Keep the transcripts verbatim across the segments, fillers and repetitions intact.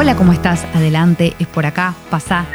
Hola, ¿cómo estás? Adelante, es por acá, pasá.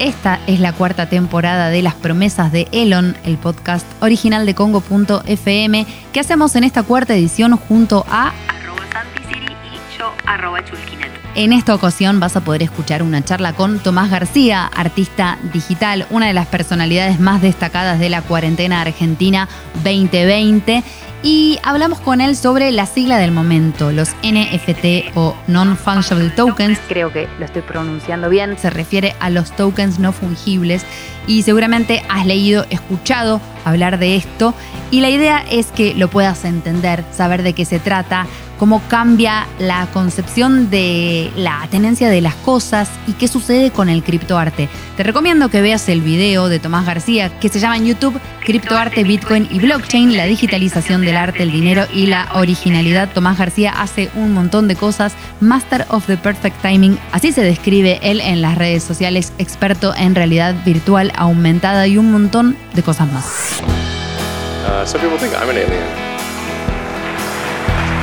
Esta es la cuarta temporada de Las Promesas de Elon, el podcast original de Congo punto efe eme, que hacemos en esta cuarta edición junto a arroba Santi y yo arroba Chulkinet. En esta ocasión vas a poder escuchar una charla con Tomás García, artista digital, una de las personalidades más destacadas de la cuarentena argentina veinte veinte. Y hablamos con él sobre la sigla del momento, los ene efe te o Non-Fungible Tokens. Creo que lo estoy pronunciando bien. Se refiere a los tokens no fungibles. Y seguramente has leído, escuchado hablar de esto. Y la idea es que lo puedas entender, saber de qué se trata, cómo cambia la concepción de la tenencia de las cosas y qué sucede con el criptoarte. Te recomiendo que veas el video de Tomás García, que se llama en YouTube Criptoarte, Bitcoin y Blockchain, la digitalización del arte, el dinero y la originalidad. Tomás García hace un montón de cosas. Master of the Perfect Timing, así se describe él en las redes sociales, experto en realidad virtual aumentada y un montón de cosas más. Uh, so people think I'm an alien.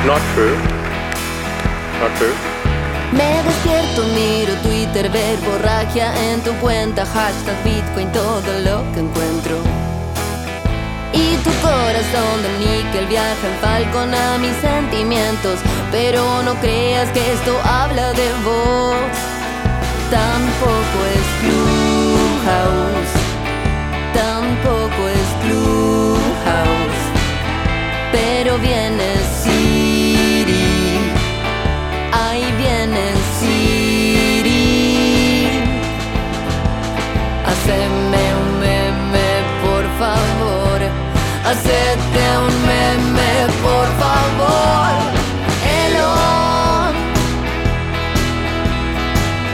Not true. Not true. Me despierto, miro Twitter, verborragia en tu cuenta, hashtag Bitcoin, todo lo que encuentro. Y tu corazón de níquel viaja en Falcon a mis sentimientos, pero no creas que esto habla de vos. Tampoco es Clubhouse. Tampoco es Clubhouse. Pero vienes sí. Ahí viene el Siri. Haceme un meme, por favor. Hacete un meme, por favor. Elon,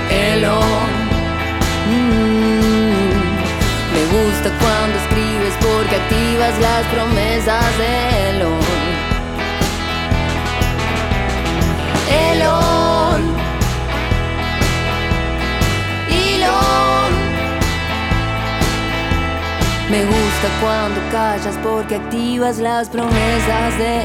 Elon. Mm. Me gusta cuando escribes porque activas las promesas de Elon. Elon, Elon. Me gusta cuando callas porque activas las promesas de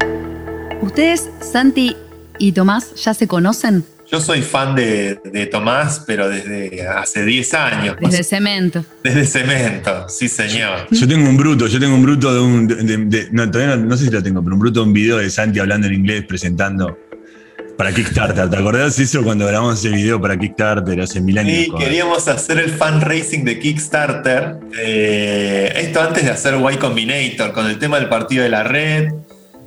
Elon. ¿Ustedes, Santi y Tomás, ya se conocen? Yo soy fan de, de Tomás, pero desde hace diez años. Desde Cemento. Desde Cemento, sí señor. Yo, yo tengo un bruto, yo tengo un bruto de un... De, de, de, no, todavía no, no sé si lo tengo, pero un bruto de un video de Santi hablando en inglés, presentando para Kickstarter. ¿Te acordás eso cuando grabamos ese video para Kickstarter hace mil años? Sí, queríamos hacer el fundraising de Kickstarter. Eh, esto antes de hacer Y Combinator, con el tema del partido de la red.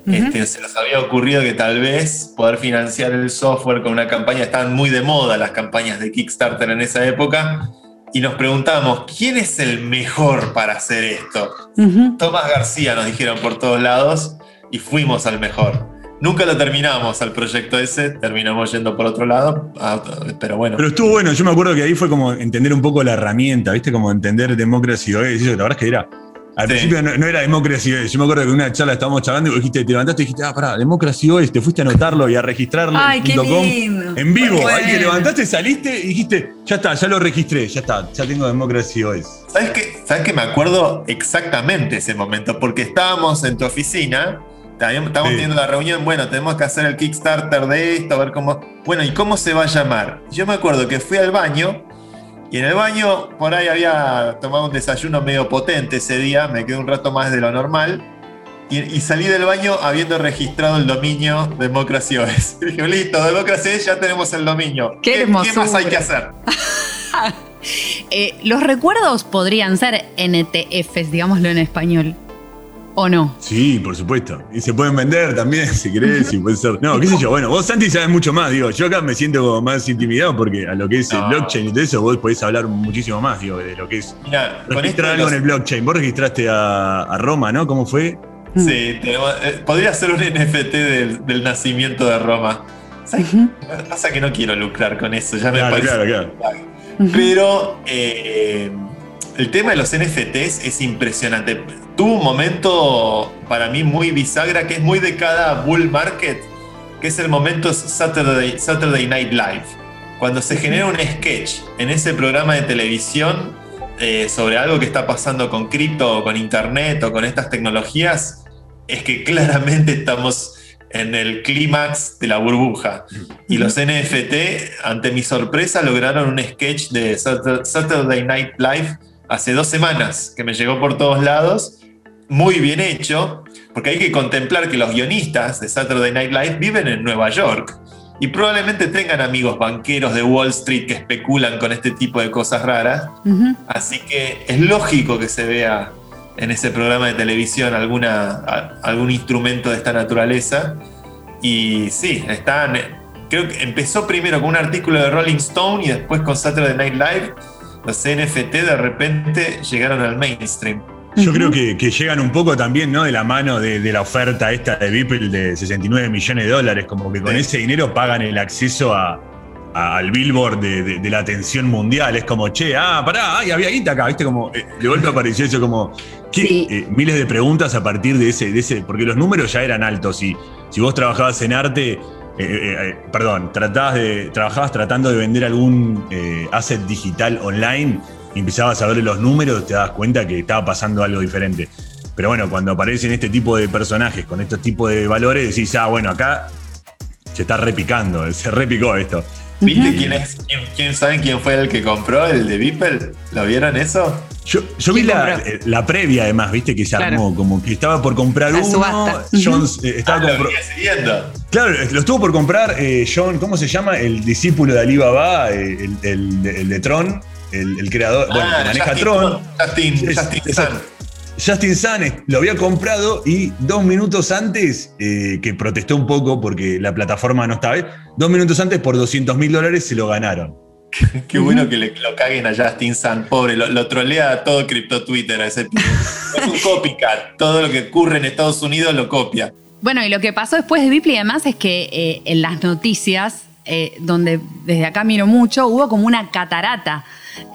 Este, uh-huh. Se nos había ocurrido que tal vez poder financiar el software con una campaña. Estaban muy de moda las campañas de Kickstarter en esa época y nos preguntamos, ¿quién es el mejor para hacer esto? Uh-huh. Tomás García, nos dijeron por todos lados, y fuimos al mejor. Nunca lo terminamos al proyecto ese, terminamos yendo por otro lado, pero bueno. Pero estuvo bueno, yo me acuerdo que ahí fue como entender un poco la herramienta, ¿viste? Como entender Democracy O S, y yo, la verdad es que era... Al sí. principio no, no era Democracy O S. Yo me acuerdo que en una charla estábamos charlando y dijiste, te levantaste y dijiste, ah, pará, Democracy O S, te fuiste a anotarlo y a registrarlo. Ay, qué lindo. En vivo. Bueno. Ahí te levantaste, saliste y dijiste, ya está, ya lo registré, ya está, ya tengo Democracy O S. ¿Sabes qué? ¿Sabes qué? Me acuerdo exactamente ese momento, porque estábamos en tu oficina, estábamos sí. teniendo la reunión, bueno, tenemos que hacer el Kickstarter de esto, a ver cómo. Bueno, ¿y cómo se va a llamar? Yo me acuerdo que fui al baño. Y en el baño, por ahí había tomado un desayuno medio potente ese día, me quedé un rato más de lo normal, y, y salí del baño habiendo registrado el dominio Democracy O S. Y dije, listo, Democracy O S, ya tenemos el dominio. Qué, ¿Qué, ¿qué más hay que hacer? eh, los recuerdos podrían ser ene te efes, digámoslo en español. ¿O no? Sí, por supuesto. Y se pueden vender también, si querés, y puede ser. No, qué sé yo. Bueno, vos, Santi, sabés mucho más, digo. Yo acá me siento como más intimidado porque a lo que es no. el blockchain y todo eso, vos podés hablar muchísimo más, digo, de lo que es. Mirá, registrar con esto algo los... en el blockchain. Vos registraste a, a Roma, ¿no? ¿Cómo fue? Sí, tenemos, eh, podría ser un ene efe te del, del nacimiento de Roma. ¿Sabes? Uh-huh. Pasa que no quiero lucrar con eso, ya claro, me parece. Claro, claro, claro. Pero. Eh, El tema de los ene efe tes es impresionante. Tuvo un momento para mí muy bisagra, que es muy de cada bull market, que es el momento Saturday, Saturday Night Live. Cuando se genera un sketch en ese programa de televisión eh, sobre algo que está pasando con cripto o con internet o con estas tecnologías, es que claramente estamos en el clímax de la burbuja. Y los N F T, ante mi sorpresa, lograron un sketch de Saturday Night Live hace dos semanas, que me llegó por todos lados, muy bien hecho, porque hay que contemplar que los guionistas de Saturday Night Live viven en Nueva York y probablemente tengan amigos banqueros de Wall Street que especulan con este tipo de cosas raras. Uh-huh. Así que es lógico que se vea en ese programa de televisión alguna, a, algún instrumento de esta naturaleza. Y sí, están, creo que empezó primero con un artículo de Rolling Stone y después con Saturday Night Live. Los N F T de repente llegaron al mainstream. Yo uh-huh. creo que, que llegan un poco también, ¿no?, de la mano de, de la oferta esta de Beeple de sesenta y nueve millones de dólares, como que con sí. ese dinero pagan el acceso a, a, al billboard de, de, de la atención mundial. Es como, che, ah, pará, ay, había guita acá, viste, como eh, de golpe apareció eso como ¿qué? Sí. Eh, miles de preguntas a partir de ese, de ese, porque los números ya eran altos y si vos trabajabas en arte, Eh, eh, perdón, tratabas de, trabajabas tratando de vender algún eh, asset digital online y empezabas a ver los números, te dabas cuenta que estaba pasando algo diferente. Pero bueno, cuando aparecen este tipo de personajes con estos tipos de valores, decís, ah, bueno, acá se está repicando, se repicó esto. ¿Viste uh-huh. quién es? ¿Quién, quién saben quién fue el que compró el de Beeple? ¿Lo vieron eso? Yo, yo vi la, la previa, además, viste, que se claro. armó, como que estaba por comprar la uno. Subasta. John, uh-huh. eh, estaba ah, compro- lo claro, lo estuvo por comprar eh, John, ¿cómo se llama? El discípulo de Alibaba, el, el, el, el de Tron, el, el creador, ah, bueno, que maneja Justin, Tron. Justin, es, Justin es, Sun. Justin Sun lo había comprado y dos minutos antes, eh, que protestó un poco porque la plataforma no estaba bien, dos minutos antes por doscientos mil dólares se lo ganaron. Qué bueno que le, lo caguen a Justin Sun, pobre, lo, lo trolea a todo cripto Twitter a ese pibe. Es un copycat, todo lo que ocurre en Estados Unidos lo copia. Bueno, y lo que pasó después de Beeple y además es que eh, en las noticias, eh, donde desde acá miro mucho, hubo como una catarata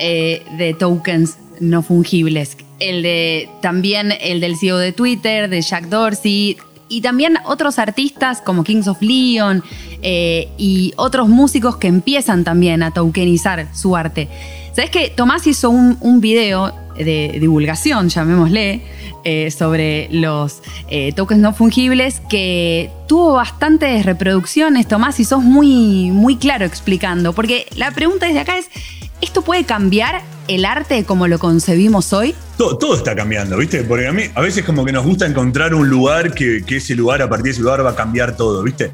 eh, de tokens no fungibles. El de, también el del C E O de Twitter, de Jack Dorsey, y también otros artistas como Kings of Leon eh, y otros músicos que empiezan también a tokenizar su arte. ¿Sabés que Tomás hizo un, un video de divulgación, llamémosle, eh, sobre los eh, tokens no fungibles que tuvo bastantes reproducciones, Tomás, y sos muy, muy claro explicando? Porque la pregunta desde acá es, ¿esto puede cambiar el arte como lo concebimos hoy? Todo, todo está cambiando, ¿viste? Porque a mí a veces como que nos gusta encontrar un lugar que, que ese lugar, a partir de ese lugar va a cambiar todo, ¿viste?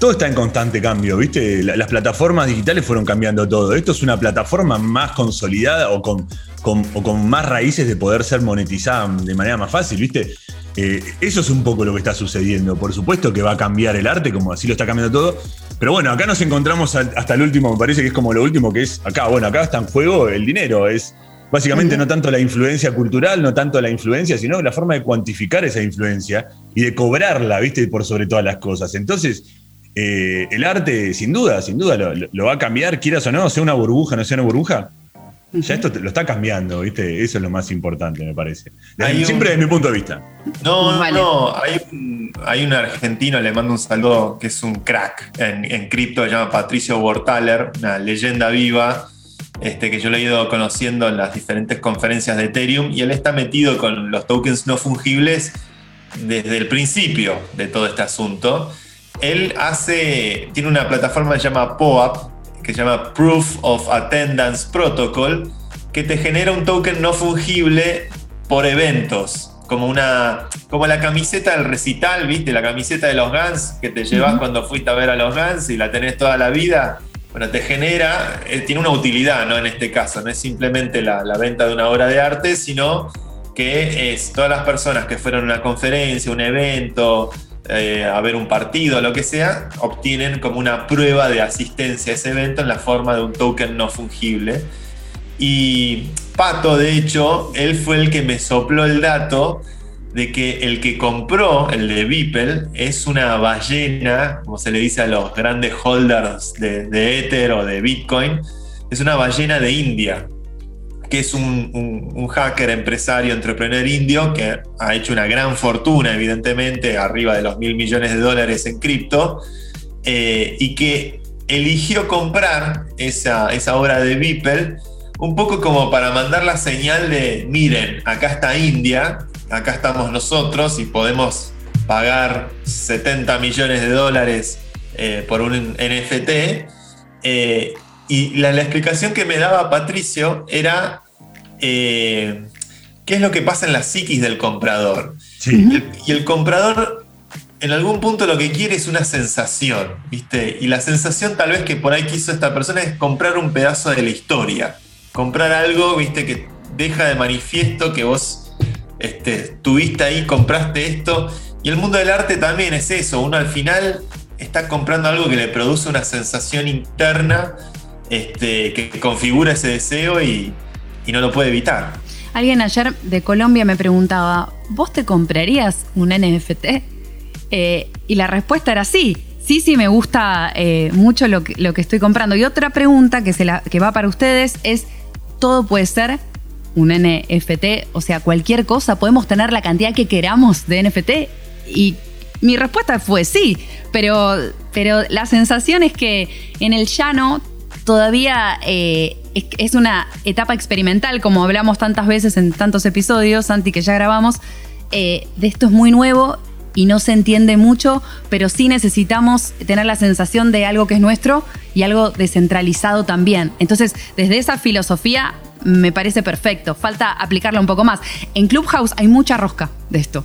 Todo está en constante cambio, ¿viste? La, las plataformas digitales fueron cambiando todo. Esto es una plataforma más consolidada o con, con, o con más raíces de poder ser monetizada de manera más fácil, ¿viste? Eh, eso es un poco lo que está sucediendo. Por supuesto que va a cambiar el arte, como así lo está cambiando todo. Pero bueno, acá nos encontramos hasta el último, me parece que es como lo último que es acá. Bueno, acá está en juego el dinero. Es básicamente no tanto la influencia cultural, no tanto la influencia, sino la forma de cuantificar esa influencia y de cobrarla, ¿viste? Por sobre todas las cosas. Entonces, eh, el arte, sin duda, sin duda, lo, lo va a cambiar, quieras o no, sea una burbuja, no sea una burbuja. Ya esto te, lo está cambiando, ¿viste? Eso es lo más importante, me parece. Desde, un, siempre desde mi punto de vista. No, no, vale. no. Hay un, hay un argentino, le mando un saludo, que es un crack en, en cripto, se llama Patricio Wortaler, una leyenda viva, este, que yo lo he ido conociendo en las diferentes conferencias de Ethereum, y él está metido con los tokens no fungibles desde el principio de todo este asunto. Él hace, tiene una plataforma que se llama P O A P, que se llama Proof of Attendance Protocol, que te genera un token no fungible por eventos, como una como la camiseta del recital, ¿viste? La camiseta de los Guns que te llevas uh-huh. cuando fuiste a ver a los Guns y la tenés toda la vida. Bueno, te genera, eh, tiene una utilidad, ¿no? En este caso, no es simplemente la, la venta de una obra de arte, sino que es todas las personas que fueron a una conferencia, un evento, Eh, a ver un partido, lo que sea, obtienen como una prueba de asistencia a ese evento en la forma de un token no fungible. Y Pato, de hecho, él fue el que me sopló el dato de que el que compró el de Beeple es una ballena, como se le dice a los grandes holders de, de Ether o de Bitcoin, es una ballena de India, que es un, un, un hacker, empresario, entrepreneur indio que ha hecho una gran fortuna, evidentemente, arriba de los mil millones de dólares en cripto, eh, y que eligió comprar esa, esa obra de Beeple un poco como para mandar la señal de miren, acá está India, acá estamos nosotros y podemos pagar setenta millones de dólares eh, por un N F T. Eh, y la, la explicación que me daba Patricio era eh, qué es lo que pasa en la psiquis del comprador. Sí. Y, el, y el comprador en algún punto lo que quiere es una sensación, ¿viste? Y la sensación tal vez que por ahí quiso esta persona es comprar un pedazo de la historia. Comprar algo, ¿viste? Que deja de manifiesto que vos este, estuviste ahí, compraste esto. Y el mundo del arte también es eso. Uno al final está comprando algo que le produce una sensación interna este, que configura ese deseo y, y no lo puede evitar. Alguien ayer de Colombia me preguntaba, ¿vos te comprarías un N F T? Eh, y la respuesta era sí. Sí, sí, me gusta eh, mucho lo que, lo que estoy comprando. Y otra pregunta que, se la, que va para ustedes es, ¿todo puede ser un N F T? O sea, cualquier cosa, ¿podemos tener la cantidad que queramos de N F T? Y mi respuesta fue sí, pero, pero la sensación es que en el llano todavía eh, es, es una etapa experimental, como hablamos tantas veces en tantos episodios, Santi, que ya grabamos, eh, de esto es muy nuevo y no se entiende mucho, pero sí necesitamos tener la sensación de algo que es nuestro y algo descentralizado también. Entonces, desde esa filosofía me parece perfecto. Falta aplicarla un poco más. En Clubhouse hay mucha rosca de esto.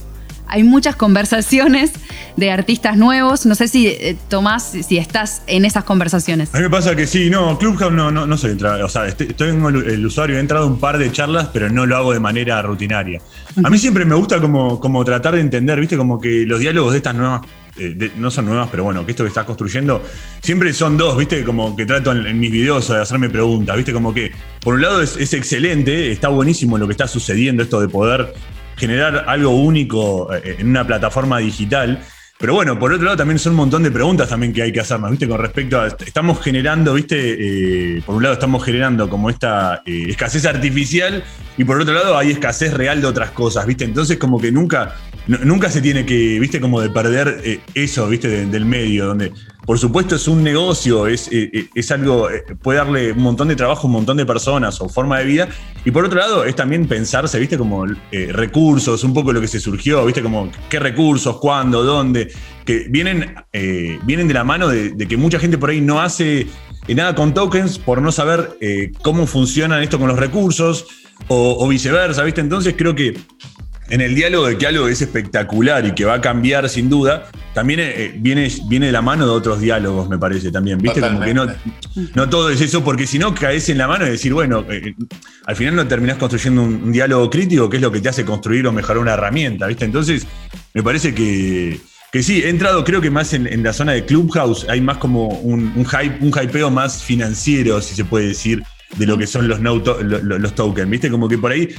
Hay muchas conversaciones de artistas nuevos. No sé si, eh, Tomás, si estás en esas conversaciones. A mí me pasa que sí, no, Clubhouse no, no, no soy entrado. O sea, estoy, estoy en el, el usuario, he entrado a un par de charlas, pero no lo hago de manera rutinaria. Uh-huh. A mí siempre me gusta como, como tratar de entender, ¿viste? Como que los diálogos de estas nuevas, eh, de, no son nuevas, pero bueno, que esto que estás construyendo, siempre son dos, ¿viste? Como que trato en, en mis videos de hacerme preguntas, ¿viste? Como que, por un lado, es, es excelente, está buenísimo lo que está sucediendo, esto de poder generar algo único en una plataforma digital. Pero bueno, por otro lado también son un montón de preguntas también que hay que hacernos, ¿viste? Con respecto a, estamos generando, ¿viste? Eh, por un lado estamos generando como esta eh, escasez artificial y por otro lado hay escasez real de otras cosas, ¿viste? Entonces como que nunca, no, nunca se tiene que, ¿viste? Como de perder eh, eso, ¿viste? De, del medio, donde por supuesto es un negocio, es, eh, es algo, eh, puede darle un montón de trabajo a un montón de personas o forma de vida. Y por otro lado es también pensarse, ¿viste? Como eh, recursos, un poco lo que se surgió, ¿viste? Como qué recursos, cuándo, dónde, que vienen, eh, vienen de la mano de, de que mucha gente por ahí no hace nada con tokens por no saber eh, cómo funcionan esto con los recursos o, o viceversa, ¿viste? Entonces creo que en el diálogo de que algo es espectacular y que va a cambiar sin duda, también eh, viene, viene de la mano de otros diálogos, me parece también, ¿viste? Totalmente. Como que no, no todo es eso, porque si no caes en la mano y decir, bueno, eh, al final no terminás construyendo un, un diálogo crítico, que es lo que te hace construir o mejorar una herramienta, ¿viste? Entonces, me parece que... Que sí, he entrado creo que más en, en la zona de Clubhouse, hay más como un, un hype, un hypeo más financiero, si se puede decir, de lo que son los, no to- los, los tokens, ¿viste? Como que por ahí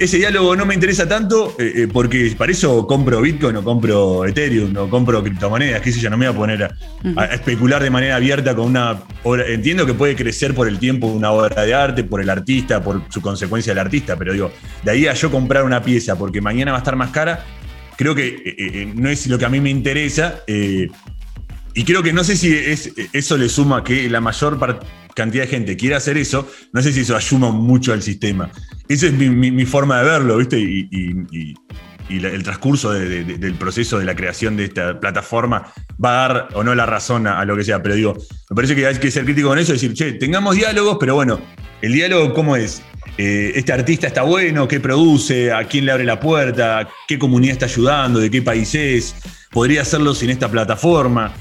ese diálogo no me interesa tanto eh, eh, porque para eso compro Bitcoin o compro Ethereum o compro criptomonedas, qué sé yo, no me voy a poner a, a especular de manera abierta con una obra. Entiendo que puede crecer por el tiempo una obra de arte, por el artista, por su consecuencia del artista, pero digo, de ahí a yo comprar una pieza porque mañana va a estar más cara, creo que eh, eh, no es lo que a mí me interesa eh, y creo que no sé si es, eso le suma que la mayor part- cantidad de gente quiera hacer eso, no sé si eso ayuda mucho al sistema. Esa es mi, mi, mi forma de verlo, ¿viste? Y, y, y, y la, el transcurso de, de, de, del proceso de la creación de esta plataforma va a dar o no la razón a, a lo que sea, pero digo, me parece que hay que ser crítico con eso, decir, che, tengamos diálogos, pero bueno, el diálogo, ¿cómo es? Eh, este artista está bueno, qué produce, a quién le abre la puerta, qué comunidad está ayudando, de qué país es, podría hacerlo sin esta plataforma,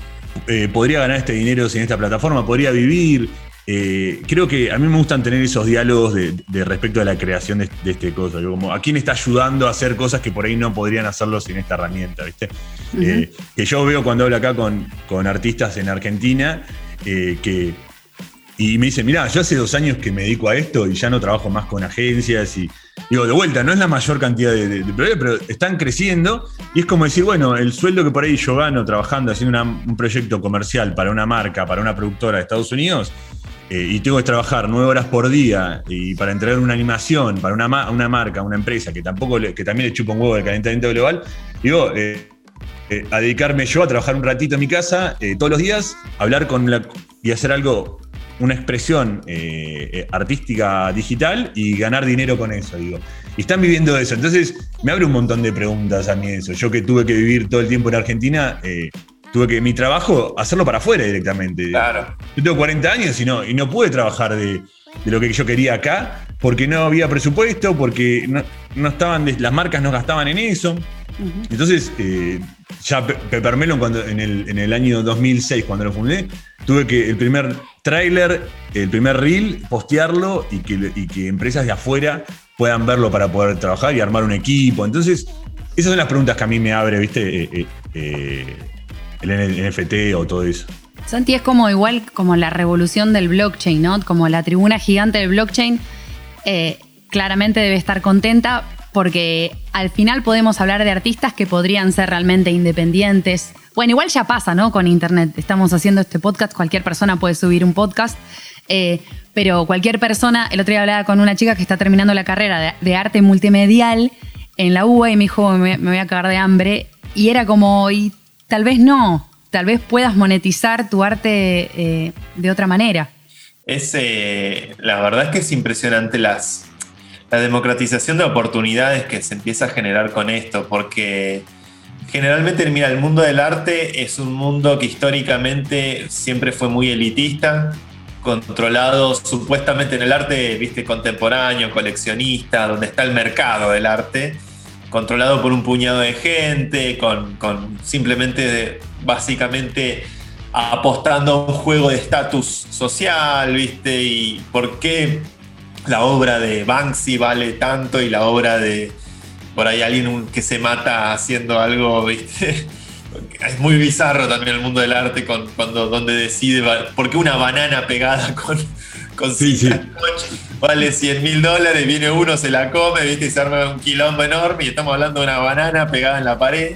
eh, podría ganar este dinero sin esta plataforma, podría vivir. Eh, creo que a mí me gustan tener esos diálogos de, de respecto a la creación de, de este cosa, como a quién está ayudando a hacer cosas que por ahí no podrían hacerlo sin esta herramienta, ¿viste? Uh-huh. Eh, que yo veo cuando hablo acá con, con artistas en Argentina eh, que... Y me dice, mirá, yo hace dos años que me dedico a esto y ya no trabajo más con agencias. Y digo, de vuelta, no es la mayor cantidad de, de, de pero están creciendo. Y es como decir, bueno, el sueldo que por ahí yo gano trabajando, haciendo una, un proyecto comercial para una marca, para una productora de Estados Unidos, eh, y tengo que trabajar nueve horas por día y para entregar una animación, para una, ma- una marca, una empresa que tampoco le, que también le chupa un huevo el calentamiento global, digo... Eh, Eh, a dedicarme yo a trabajar un ratito en mi casa eh, todos los días, hablar con la, y hacer algo, una expresión eh, eh, artística digital y ganar dinero con eso, digo. Y están viviendo eso. Entonces, me abre un montón de preguntas a mí eso. Yo que tuve que vivir todo el tiempo en Argentina, eh, tuve que mi trabajo hacerlo para afuera directamente. Claro. Yo tengo cuarenta años y no, y no pude trabajar de, de lo que yo quería acá, porque no había presupuesto, porque no, no estaban, las marcas no gastaban en eso. Uh-huh. Entonces, eh, ya Pepper Melon, cuando, en, el, en el año dos mil seis, cuando lo fundé, tuve que el primer tráiler, el primer reel, postearlo y que, y que empresas de afuera puedan verlo para poder trabajar y armar un equipo. Entonces, esas son las preguntas que a mí me abre, ¿viste? Eh, eh, eh, el N F T o todo eso. Santi, es como igual como la revolución del blockchain, ¿no? Como la tribuna gigante del blockchain, eh, claramente debe estar contenta porque al final podemos hablar de artistas que podrían ser realmente independientes. Bueno, igual ya pasa, ¿no? Con internet. Estamos haciendo este podcast, cualquier persona puede subir un podcast. Eh, pero cualquier persona, el otro día hablaba con una chica que está terminando la carrera de, de arte multimedial en la U B A y me dijo, me, me voy a cagar de hambre. Y era como, y tal vez no, tal vez puedas monetizar tu arte eh, de otra manera. Es, eh, la verdad es que es impresionante las, la democratización de oportunidades que se empieza a generar con esto, porque generalmente, mira, el mundo del arte es un mundo que históricamente siempre fue muy elitista, controlado supuestamente en el arte, viste, contemporáneo, coleccionista, donde está el mercado del arte, controlado por un puñado de gente, con, con simplemente, básicamente, apostando a un juego de estatus social, viste, y por qué la obra de Banksy vale tanto y la obra de, por ahí alguien que se mata haciendo algo, viste. Es muy bizarro también el mundo del arte con, cuando, donde decide por qué una banana pegada con, con sí, sí. vale cien mil dólares, viene uno, se la come, ¿viste? Y se arma un quilombo enorme y estamos hablando de una banana pegada en la pared.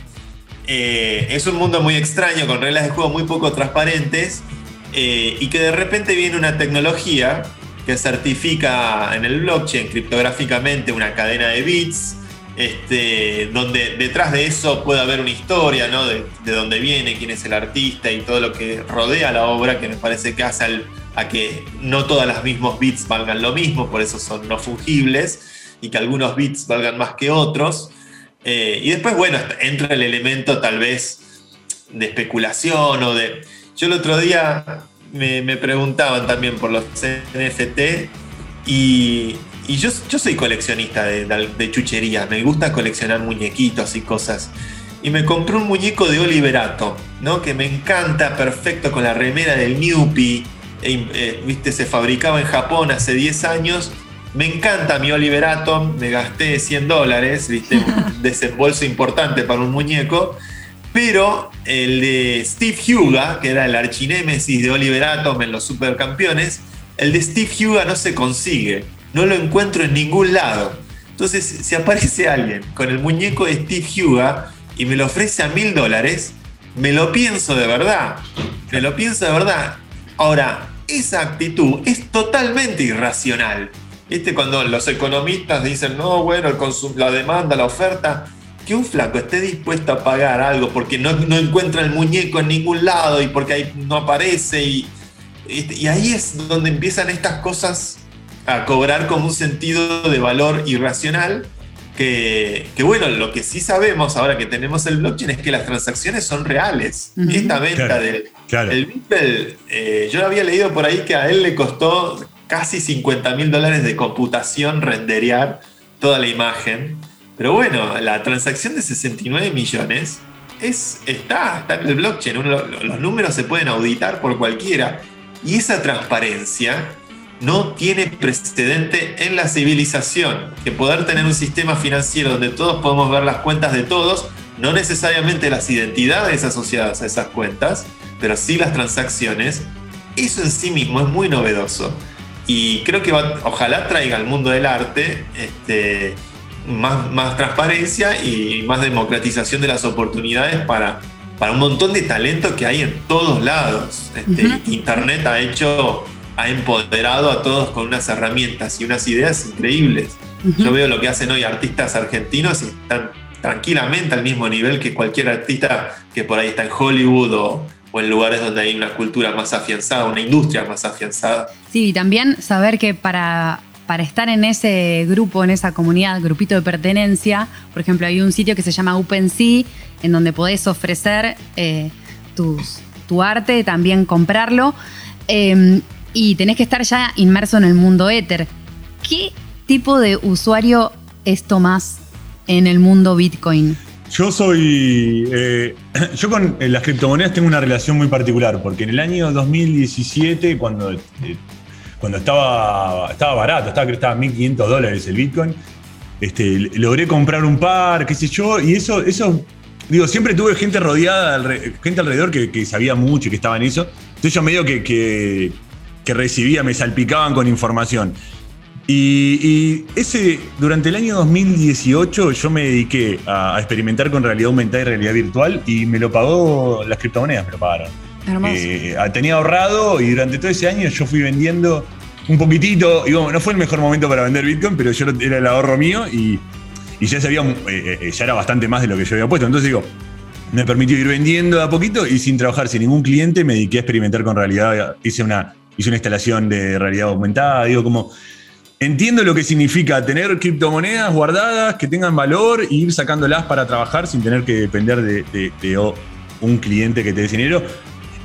Eh, es un mundo muy extraño, con reglas de juego muy poco transparentes, eh, y que de repente viene una tecnología que certifica en el blockchain criptográficamente una cadena de bits. Este, donde detrás de eso puede haber una historia, ¿no? De, de dónde viene, quién es el artista y todo lo que rodea la obra, que me parece que hace al, a que no todas las mismos bits valgan lo mismo, por eso son no fungibles, y que algunos bits valgan más que otros. Eh, y después, bueno, entra el elemento tal vez de especulación o de... Yo el otro día me, me preguntaban también por los N F T y... Y yo, yo soy coleccionista de, de chucherías, me gusta coleccionar muñequitos y cosas. Y me compré un muñeco de Oliver Atom, ¿no? Que me encanta, perfecto, con la remera del Newpie. Eh, eh, viste, se fabricaba en Japón hace diez años. Me encanta mi Oliver Atom, me gasté cien dólares, ¿viste? Un desembolso importante para un muñeco. Pero el de Steve Huga, que era el archinémesis de Oliver Atom en los Supercampeones, el de Steve Huga no se consigue. No lo encuentro en ningún lado. Entonces, si aparece alguien con el muñeco de Steve Huga y me lo ofrece a mil dólares, me lo pienso de verdad. Me lo pienso de verdad. Ahora, esa actitud es totalmente irracional. ¿Viste? Cuando los economistas dicen, no, bueno, el consum- la demanda, la oferta, que un flaco esté dispuesto a pagar algo porque no, no encuentra el muñeco en ningún lado y porque ahí no aparece. Y, y ahí es donde empiezan estas cosas a cobrar como un sentido de valor irracional, que, que bueno, lo que sí sabemos ahora que tenemos el blockchain es que las transacciones son reales. Uh-huh. Esta venta claro, del claro. El Beeple, eh, yo había leído por ahí que a él le costó casi cincuenta mil dólares de computación renderear toda la imagen, pero bueno, la transacción de sesenta y nueve millones es, está, está en el blockchain. Uno, los números se pueden auditar por cualquiera y esa transparencia no tiene precedente en la civilización. Que poder tener un sistema financiero donde todos podemos ver las cuentas de todos, no necesariamente las identidades asociadas a esas cuentas, pero sí las transacciones, eso en sí mismo es muy novedoso. Y creo que va, ojalá traiga al mundo del arte este, más, más transparencia y más democratización de las oportunidades para, para un montón de talento que hay en todos lados. Este, uh-huh. Internet ha hecho... ha empoderado a todos con unas herramientas y unas ideas increíbles. Uh-huh. Yo veo lo que hacen hoy artistas argentinos y están tranquilamente al mismo nivel que cualquier artista que por ahí está en Hollywood o, o en lugares donde hay una cultura más afianzada, una industria más afianzada. Sí, y también saber que para para estar en ese grupo, en esa comunidad, grupito de pertenencia, por ejemplo, hay un sitio que se llama OpenSea, en donde podés ofrecer eh, tus, tu arte, también comprarlo, eh, y tenés que estar ya inmerso en el mundo Ether. ¿Qué tipo de usuario es Tomás en el mundo Bitcoin? Yo soy... Eh, yo con las criptomonedas tengo una relación muy particular, porque en el año dos mil diecisiete, cuando, eh, cuando estaba, estaba barato, estaba, estaba mil quinientos dólares el Bitcoin, este, logré comprar un par, qué sé yo, y eso... eso digo, siempre tuve gente rodeada, gente alrededor que, que sabía mucho y que estaba en eso. Entonces yo medio que, que, que recibía, me salpicaban con información. Y, y ese, durante el año dos mil dieciocho yo me dediqué a, a experimentar con realidad aumentada y realidad virtual, y me lo pagó, las criptomonedas me lo pagaron. Hermoso. Eh, tenía ahorrado, y durante todo ese año yo fui vendiendo un poquitito. Y bueno, no fue el mejor momento para vender Bitcoin, pero yo era el ahorro mío, y, y ya, sabía, eh, ya era bastante más de lo que yo había puesto. Entonces digo, me permitió ir vendiendo de a poquito, y sin trabajar, sin ningún cliente, me dediqué a experimentar con realidad. Hice una, hice una instalación de realidad aumentada, digo, como... Entiendo lo que significa tener criptomonedas guardadas, que tengan valor, e ir sacándolas para trabajar sin tener que depender de, de, de un cliente que te dé dinero,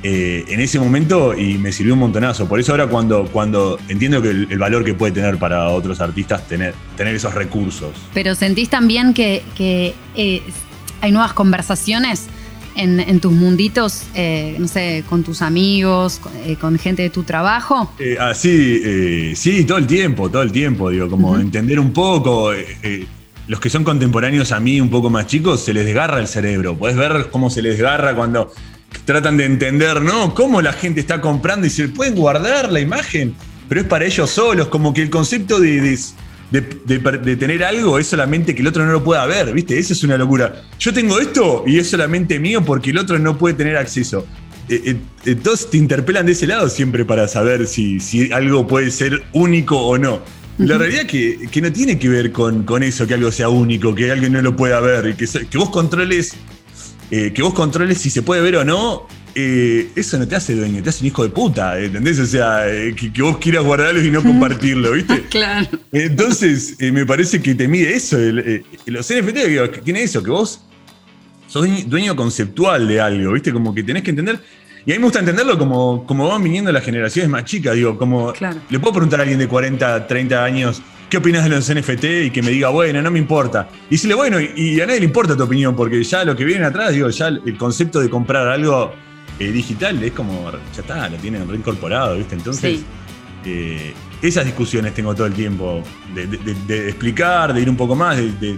eh, en ese momento, y me sirvió un montonazo. Por eso ahora cuando, cuando entiendo que el, el valor que puede tener para otros artistas tener, tener esos recursos. Pero ¿sentís también que, que eh, hay nuevas conversaciones en, en tus munditos, eh, no sé, con tus amigos, con, eh, con gente de tu trabajo? Eh, así, eh, sí, todo el tiempo, todo el tiempo, digo, como uh-huh. entender un poco, eh, eh, los que son contemporáneos a mí, un poco más chicos, se les desgarra el cerebro. Podés ver cómo se les desgarra cuando tratan de entender, ¿no?, cómo la gente está comprando y se pueden guardar la imagen, pero es para ellos solos, como que el concepto de... de De, de, de tener algo es solamente que el otro no lo pueda ver, ¿viste? Eso es una locura. Yo tengo esto y es solamente mío porque el otro no puede tener acceso. Eh, eh, todos te interpelan de ese lado siempre para saber si, si algo puede ser único o no. Uh-huh. La realidad es que, que no tiene que ver con, con eso, que algo sea único, que alguien no lo pueda ver, y que, que vos controles, eh, que vos controles si se puede ver o no. Eh, eso no te hace dueño, te hace un hijo de puta, ¿entendés? O sea, eh, que, que vos quieras guardarlo y no compartirlo, ¿viste? Claro. Entonces, eh, me parece que te mide eso. El, eh, los N F T tiene eso, que vos sos dueño conceptual de algo, ¿viste? Como que tenés que entender. Y a mí me gusta entenderlo como, como van viniendo las generaciones más chicas, digo, como... Claro. Le puedo preguntar a alguien de cuarenta, treinta años, ¿qué opinás de los N F T? Y que me diga, bueno, no me importa. Y decirle, bueno, y, y a nadie le importa tu opinión, porque ya lo que vienen atrás, digo, ya el concepto de comprar algo... Eh, digital es como, ya está, lo tienen reincorporado, ¿viste? Entonces, sí. eh, esas discusiones tengo todo el tiempo de, de, de, de explicar, de ir un poco más. De, de...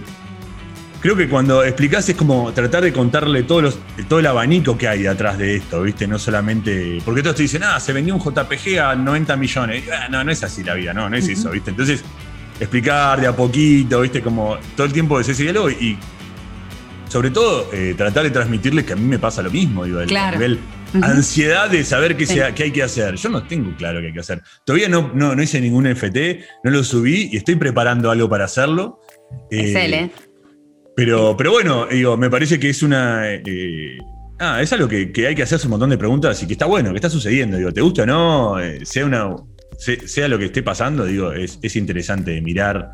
Creo que cuando explicás es como tratar de contarle todos los, todo el abanico que hay atrás de esto, ¿viste? No solamente... Porque todos te dicen, ah, se vendió un J P G a noventa millones. Ah, no, no es así la vida, no, no es uh-huh. eso, ¿viste? Entonces, explicar de a poquito, ¿viste? Como todo el tiempo de ese diálogo y... Sobre todo, eh, tratar de transmitirles que a mí me pasa lo mismo, digo, el claro. nivel uh-huh. ansiedad de saber qué, sea, qué hay que hacer. Yo no tengo claro qué hay que hacer. Todavía no, no, no hice ningún N F T, no lo subí y estoy preparando algo para hacerlo. Eh, Excel, ¿eh? Pero, pero bueno, digo, me parece que es una... Eh, ah, es algo que, que hay que hacerse un montón de preguntas y que está bueno, que está sucediendo. Digo, ¿te gusta o no? Eh, sea, una, sea, sea lo que esté pasando, digo, es, es interesante mirar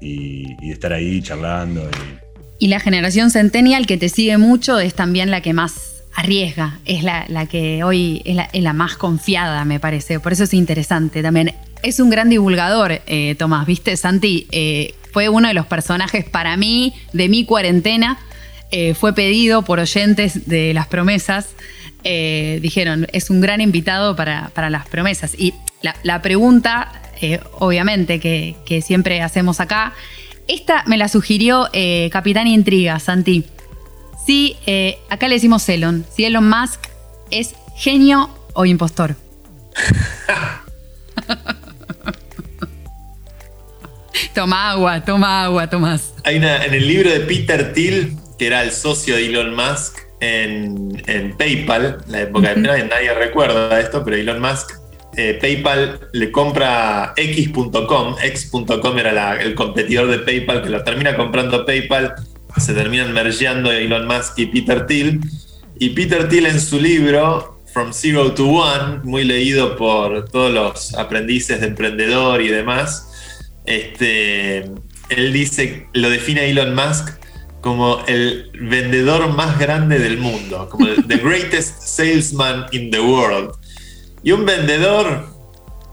y, y estar ahí charlando. Y, Y la generación centennial que te sigue mucho es también la que más arriesga, es la, la que hoy es la, es la más confiada, me parece. Por eso es interesante también. Es un gran divulgador, eh, Tomás, ¿viste? Santi eh, fue uno de los personajes para mí de mi cuarentena. Eh, fue pedido por oyentes de Las Promesas. Eh, dijeron, es un gran invitado para, para Las Promesas. Y la, la pregunta, eh, obviamente, que, que siempre hacemos acá, esta me la sugirió eh, Capitán Intriga, Santi. Si, eh, acá le decimos Elon. Si Elon Musk es genio o impostor. Toma agua, toma agua, Tomás. Hay una, en el libro de Peter Thiel, que era el socio de Elon Musk en, en PayPal, la época uh-huh. de nadie recuerda esto, pero Elon Musk... Eh, PayPal le compra X punto com. X punto com era la, el competidor de PayPal, que lo termina comprando PayPal. Se terminan mergeando Elon Musk y Peter Thiel. Y Peter Thiel, en su libro From Zero to One, muy leído por todos los aprendices de emprendedor y demás, Este, él dice, lo define a Elon Musk como el vendedor más grande del mundo, como el the greatest salesman in the world. Y un vendedor,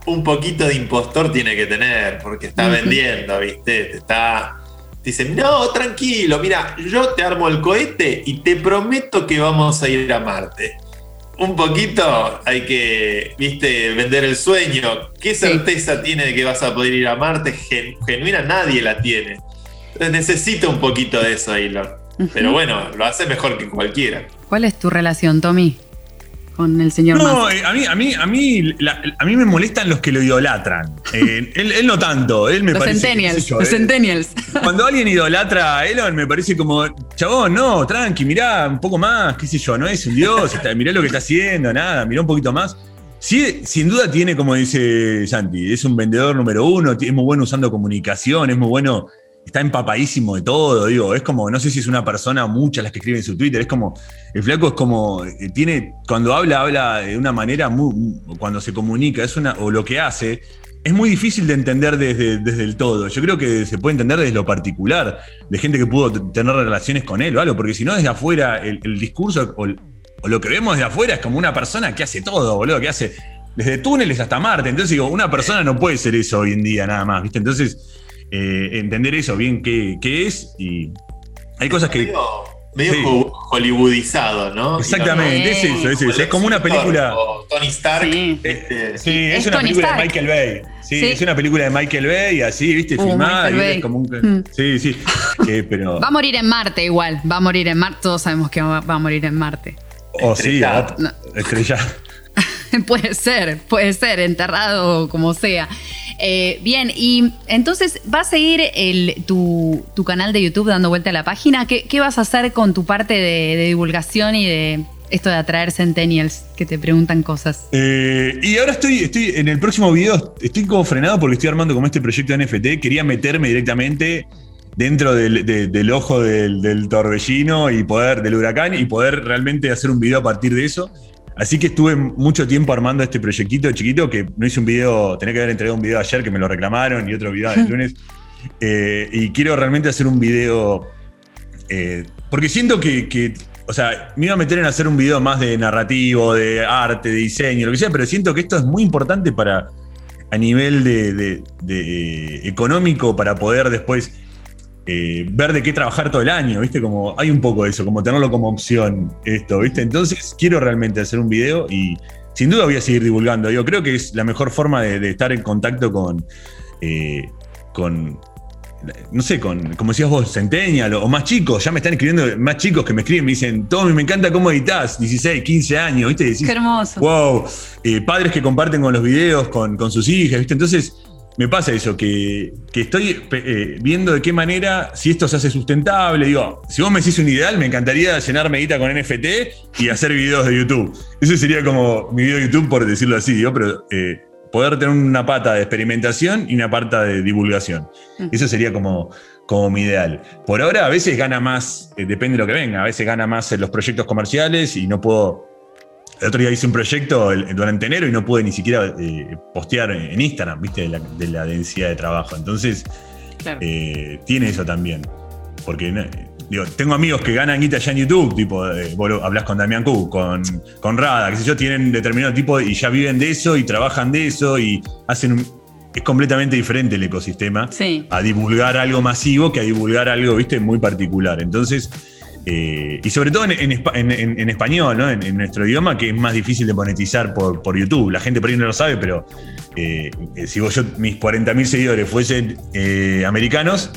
un poquito de impostor tiene que tener, porque está vendiendo, ¿viste? Te está... Dice, no, tranquilo, mira, yo te armo el cohete y te prometo que vamos a ir a Marte. Un poquito hay que, viste, vender el sueño. ¿Qué certeza sí. tiene de que vas a poder ir a Marte? Gen- genuina nadie la tiene. Entonces necesita un poquito de eso, Elon. Uh-huh. Pero bueno, lo hace mejor que cualquiera. ¿Cuál es tu relación, Tommy, con el señor Musk? No, eh, a mí, a mí, a mí, la, a mí me molestan los que lo idolatran. Eh, él, él no tanto. Él me los parece, centennials, que, yo, los eh, centennials. Cuando alguien idolatra a Elon, me parece como, chabón, no, tranqui, mirá un poco más, qué sé yo, no es un dios, está, mirá lo que está haciendo, nada, mirá un poquito más. Sí, sin duda tiene, como dice Santi, es un vendedor número uno, es muy bueno usando comunicación, es muy bueno, está empapadísimo de todo, digo, es como, no sé si es una persona, muchas las que escriben en su Twitter, es como, el flaco es como, tiene, cuando habla, habla de una manera, muy, cuando se comunica, es una, o lo que hace, es muy difícil de entender desde, desde el todo. Yo creo que se puede entender desde lo particular, de gente que pudo t- tener relaciones con él o algo, porque si no desde afuera, el, el discurso o, o lo que vemos desde afuera es como una persona que hace todo, boludo, que hace desde túneles hasta Marte, entonces digo, una persona no puede ser eso hoy en día nada más, ¿viste? Entonces... Eh, entender eso bien, qué, qué es, y hay cosas que... Medio, medio sí. hollywoodizado, ¿no? Exactamente, sí. es eso, es eso. Es como una película... Tony Stark. Sí, este, sí, sí. es, es una Tony película Stark. de Michael Bay. Sí, sí, es una película de Michael Bay, así, ¿viste? Uh, filmada. Y es como un... mm. Sí, sí. eh, pero... Va a morir en Marte igual, va a morir en Marte, todos sabemos que va a morir en Marte. Oh, estrellado. Sí, va a... no. estrellado. Puede ser, puede ser, enterrado como sea. Eh, bien, y entonces, ¿va a seguir el, tu, tu canal de YouTube dando vuelta a la página? ¿Qué, qué vas a hacer con tu parte de, de divulgación y de esto de atraer centennials que te preguntan cosas? Eh, y ahora estoy, estoy en el próximo video, estoy como frenado porque estoy armando como este proyecto de N F T. Quería meterme directamente dentro del, de, del ojo del, del torbellino y poder, del huracán, y poder realmente hacer un video a partir de eso. Así que estuve mucho tiempo armando este proyectito chiquito, que no hice un video, tenía que haber entregado un video ayer que me lo reclamaron y otro video el lunes. Eh, y quiero realmente hacer un video, eh, porque siento que, que, o sea, me iba a meter en hacer un video más de narrativo, de arte, de diseño, lo que sea, pero siento que esto es muy importante para, a nivel de, de, de económico, para poder después eh, ver de qué trabajar todo el año, ¿viste? Como hay un poco de eso, como tenerlo como opción esto, ¿viste? Entonces quiero realmente hacer un video y sin duda voy a seguir divulgando. Yo creo que es la mejor forma de, de estar en contacto con, eh, con, no sé, con, como decías vos, centennial o más chicos. Ya me están escribiendo más chicos que me escriben, me dicen, Tommy, me encanta cómo editás, dieciséis, quince años, ¿viste? Decís, qué hermoso. Wow, eh, padres que comparten con los videos, con, con sus hijas, ¿viste? Entonces... me pasa eso, que, que estoy eh, viendo de qué manera, si esto se hace sustentable. Digo, si vos me decís un ideal, me encantaría llenarme guita con N F T y hacer videos de YouTube. Ese sería como mi video de YouTube, por decirlo así, digo, pero eh, poder tener una pata de experimentación y una pata de divulgación. Eso sería como, como mi ideal. Por ahora, a veces gana más, eh, depende de lo que venga, a veces gana más en los proyectos comerciales y no puedo... El otro día hice un proyecto durante enero y no pude ni siquiera eh, postear en Instagram, ¿viste? De la, de la densidad de trabajo. Entonces, claro. eh, tiene eso también. Porque, eh, digo, tengo amigos que ganan guita ya en YouTube, tipo, eh, vos hablás con Damián Q, con, con Rada, que sé yo, tienen determinado tipo y ya viven de eso y trabajan de eso y hacen un... Es completamente diferente el ecosistema sí. a divulgar algo masivo que a divulgar algo, ¿viste? Muy particular. Entonces... Eh, y sobre todo en, en, en, en español, ¿no? En, en nuestro idioma, que es más difícil de monetizar por, por YouTube. La gente por ahí no lo sabe, pero eh, si vos, yo, mis cuarenta mil seguidores fuesen eh, americanos,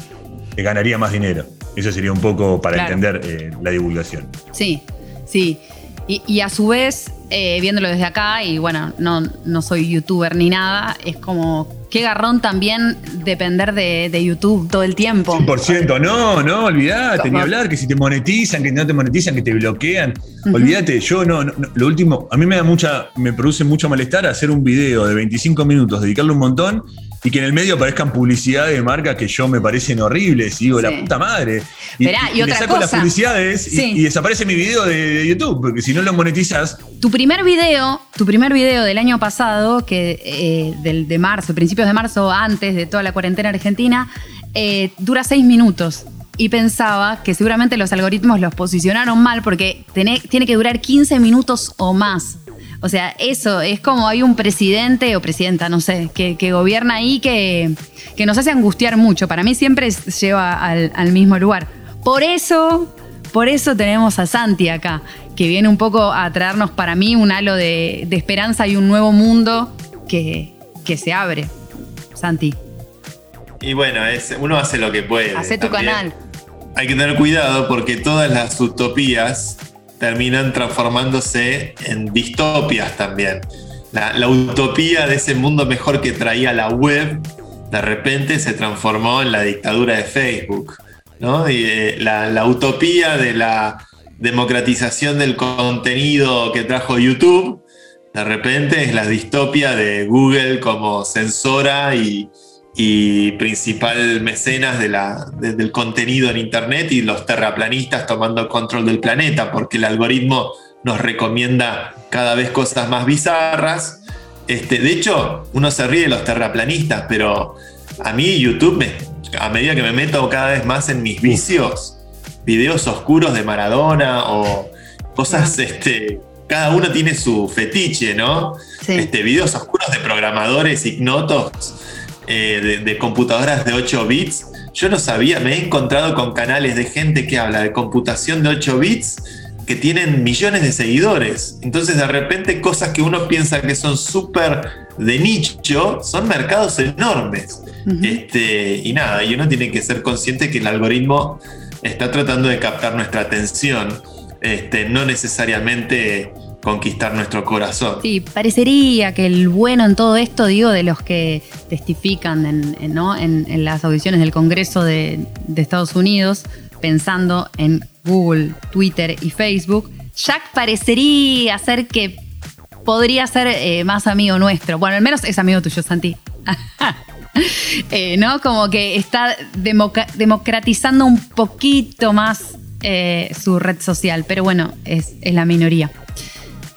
eh, ganaría más dinero. Eso sería un poco para claro. entender eh, la divulgación. Sí, sí. Y, y a su vez, eh, viéndolo desde acá, y bueno, no, no soy youtuber ni nada, es como... Qué garrón también depender de, de YouTube todo el tiempo. cien por ciento, no, no, olvidate, ni hablar, que si te monetizan, que no te monetizan, que te bloquean. Uh-huh. Olvídate, yo no, no, lo último, a mí me da mucha, me produce mucho malestar hacer un video de veinticinco minutos, dedicarle un montón Y que en el medio aparezcan publicidades de marcas que yo me parecen horribles. Y digo, sí. la puta madre. Y, Verá, y, y otra le saco cosa. las publicidades sí. y, y desaparece mi video de, de YouTube, porque si no lo monetizas. Tu primer video, tu primer video del año pasado, que eh, del, de marzo, principios de marzo, antes de toda la cuarentena argentina, eh, dura seis minutos. Y pensaba que seguramente los algoritmos los posicionaron mal porque tiene, tiene que durar quince minutos o más. O sea, eso es como hay un presidente o presidenta, no sé, que, que gobierna ahí que, que nos hace angustiar mucho. Para mí siempre lleva al, al mismo lugar. Por eso, por eso tenemos a Santi acá, que viene un poco a traernos para mí un halo de, de esperanza y un nuevo mundo que, que se abre. Santi. Y bueno, es, uno hace lo que puede. Hace tu también. Canal. Hay que tener cuidado porque todas las utopías terminan transformándose en distopias también. La, la utopía de ese mundo mejor que traía la web, de repente se transformó en la dictadura de Facebook, ¿no? Y eh, la, la utopía de la democratización del contenido que trajo YouTube, de repente es la distopia de Google como censora y, y principal mecenas de la, de, del contenido en internet, y los terraplanistas tomando control del planeta porque el algoritmo nos recomienda cada vez cosas más bizarras. Este, de hecho, uno se ríe de los terraplanistas, pero a mí YouTube, me, a medida que me meto cada vez más en mis vicios, videos oscuros de Maradona o cosas... Este, cada uno tiene su fetiche, ¿no? Sí. Este, videos oscuros de programadores ignotos, Eh, de, de computadoras de ocho bits. Yo no sabía, me he encontrado con canales de gente que habla de computación de ocho bits que tienen millones de seguidores. Entonces, de repente, cosas que uno piensa que son súper de nicho son mercados enormes. Uh-huh. Este, y nada, y uno tiene que ser consciente que el algoritmo está tratando de captar nuestra atención, este, no necesariamente conquistar nuestro corazón. Sí, parecería que el bueno en todo esto, digo, de los que testifican en, en, ¿no? en, en las audiciones del Congreso de, de Estados Unidos, pensando en Google, Twitter y Facebook, Jack parecería ser que podría ser eh, más amigo nuestro. Bueno, al menos es amigo tuyo, Santi. eh, ¿no? Como que está democ- democratizando un poquito más eh, su red social, pero bueno, es, es la minoría.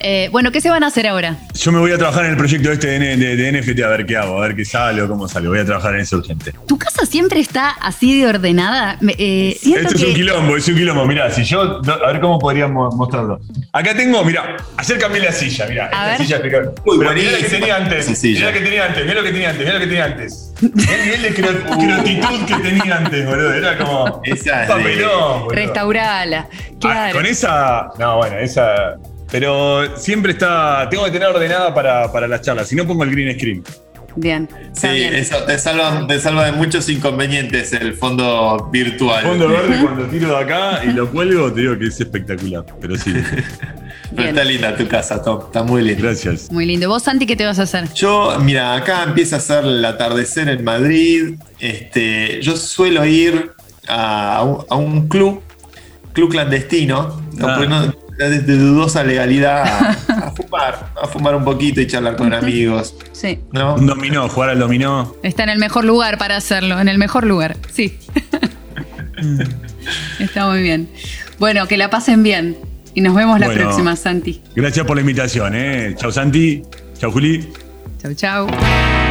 Eh, bueno, ¿qué se van a hacer ahora? Yo me voy a trabajar en el proyecto este de, de, de N F T, a ver qué hago, a ver qué sale o cómo sale. Voy a trabajar en eso urgente. ¿Tu casa siempre está así de ordenada? Eh, siento Esto que... es un quilombo, es un quilombo. Mirá, si yo... A ver cómo podríamos mostrarlo. Acá tengo, mirá, ayer cambié la silla, mirá. A ver. Silla, Uy, Pero mirá la que tenía antes, mirá la que tenía antes, mirá lo que tenía antes, mirá lo que tenía antes. Mirá el nivel de crotitud que tenía antes, boludo. Era como... Esa es papelón, de... Restaurala, claro. Ah, con esa... No, bueno, esa... Pero siempre está... Tengo que tener ordenada para, para las charlas. Si no, pongo el green screen. Bien. Sí, bien. Eso te salva, te salva de muchos inconvenientes el fondo virtual. El fondo verde, uh-huh. Cuando tiro de acá y lo cuelgo, te digo que es espectacular. Pero sí. Pero está linda tu casa, Tom. Está muy linda. Gracias. Muy lindo. ¿Vos, Santi, qué te vas a hacer? Yo, mira, acá empieza a ser el atardecer en Madrid. Este, yo suelo ir a, a, un, a un club, club clandestino. Ah. No, de dudosa legalidad a, a fumar, a fumar un poquito y charlar con amigos. Sí. ¿No? Un dominó, jugar al dominó. Está en el mejor lugar para hacerlo, en el mejor lugar, sí. Está muy bien. Bueno, que la pasen bien y nos vemos la bueno, próxima, Santi. Gracias por la invitación, ¿eh? Chau, Santi. Chau, Juli. Chau, chau.